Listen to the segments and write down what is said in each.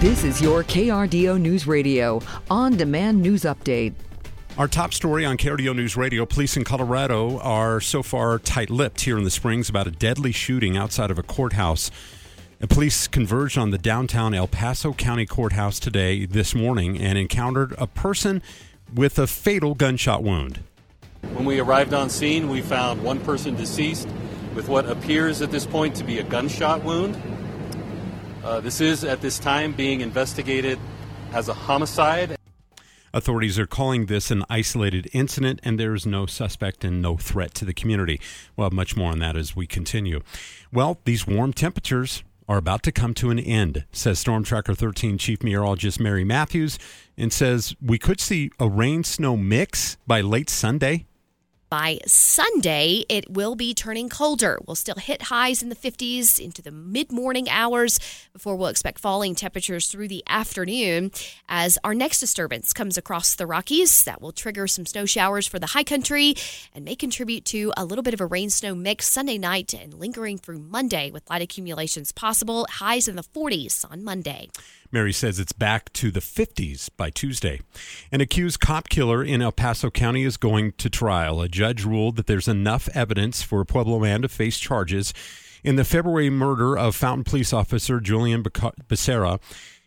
This is your KRDO News Radio on-demand news update. Our top story on KRDO News Radio, police in Colorado are so far tight-lipped here in the Springs about a deadly shooting outside of a courthouse. Police converged on the downtown El Paso County Courthouse this morning and encountered a person with a fatal gunshot wound. When we arrived on scene, we found one person deceased with what appears at this point to be a gunshot wound. This is, at this time, being investigated as a homicide. Authorities are calling this an isolated incident, and there is no suspect and no threat to the community. We'll have much more on that as we continue. Well, these warm temperatures are about to come to an end, says Storm Tracker 13 Chief Meteorologist Mary Matthews, and says we could see a rain-snow mix by late Sunday. By Sunday, it will be turning colder. We'll still hit highs in the 50s into the mid-morning hours before we'll expect falling temperatures through the afternoon as our next disturbance comes across the Rockies. That will trigger some snow showers for the high country and may contribute to a little bit of a rain-snow mix Sunday night and lingering through Monday with light accumulations possible. Highs in the 40s on Monday. Mary says it's back to the 50s by Tuesday. An accused cop killer in El Paso County is going to trial. A judge ruled that there's enough evidence for a Pueblo man to face charges. In the February murder of Fountain Police Officer Julian Becerra,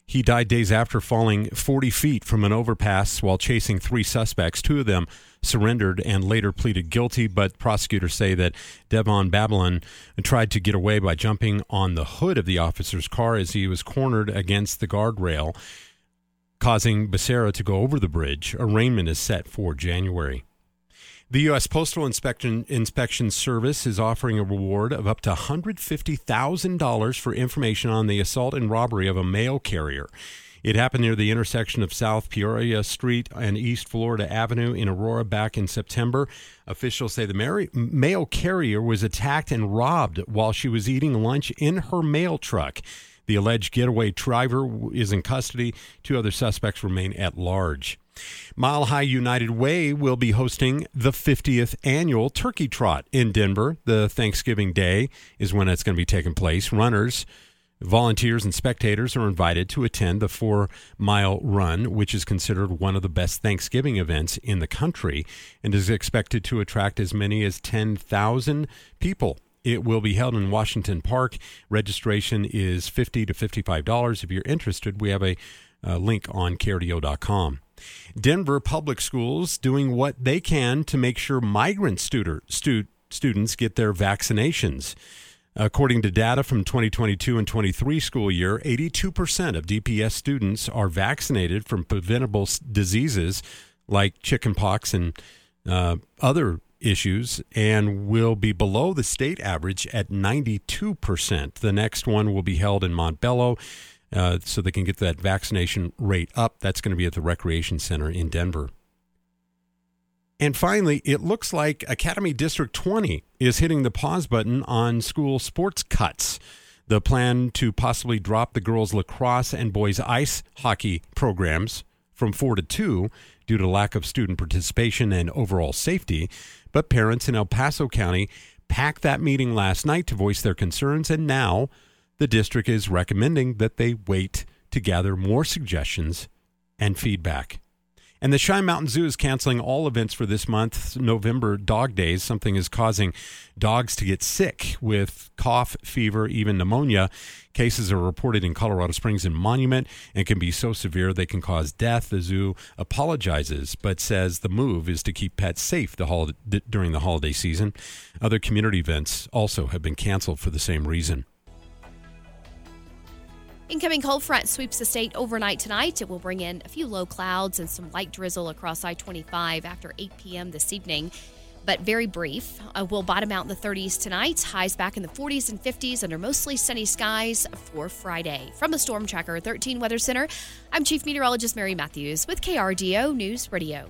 he died days after falling 40 feet from an overpass while chasing three suspects. Two of them surrendered and later pleaded guilty, but prosecutors say that Devon Babylon tried to get away by jumping on the hood of the officer's car as he was cornered against the guardrail, causing Becerra to go over the bridge. Arraignment is set for January. The U.S. Postal Inspection Service is offering a reward of up to $150,000 for information on the assault and robbery of a mail carrier. It happened near the intersection of South Peoria Street and East Florida Avenue in Aurora back in September. Officials say the mail carrier was attacked and robbed while she was eating lunch in her mail truck. The alleged getaway driver is in custody. Two other suspects remain at large. Mile High United Way will be hosting the 50th annual Turkey Trot in Denver. The Thanksgiving Day is when it's going to be taking place. Runners, volunteers, and spectators are invited to attend the 4-mile run, which is considered one of the best Thanksgiving events in the country and is expected to attract as many as 10,000 people. It will be held in Washington Park. Registration is $50 to $55. If you're interested, we have a link on caredeo.com. Denver Public Schools doing what they can to make sure migrant students get their vaccinations. According to data from 2022 and 23 school year, 82% of DPS students are vaccinated from preventable diseases like chickenpox and other issues, and will be below the state average at 92%. The next one will be held in Montbello. So they can get that vaccination rate up. That's going to be at the Recreation Center in Denver. And finally, it looks like Academy District 20 is hitting the pause button on school sports cuts. The plan to possibly drop the girls' lacrosse and boys' ice hockey programs from 4 to 2 due to lack of student participation and overall safety. But parents in El Paso County packed that meeting last night to voice their concerns, and now the district is recommending that they wait to gather more suggestions and feedback. And the Cheyenne Mountain Zoo is canceling all events for this month's November Dog Days. Something is causing dogs to get sick with cough, fever, even pneumonia. Cases are reported in Colorado Springs and Monument and can be so severe they can cause death. The zoo apologizes but says the move is to keep pets safe during the holiday season. Other community events also have been canceled for the same reason. Incoming cold front sweeps the state overnight tonight. It will bring in a few low clouds and some light drizzle across I-25 after 8 p.m. this evening, but very brief. We'll bottom out in the 30s tonight. Highs back in the 40s and 50s under mostly sunny skies for Friday. From the Storm Tracker 13 Weather Center, I'm Chief Meteorologist Mary Matthews with KRDO News Radio.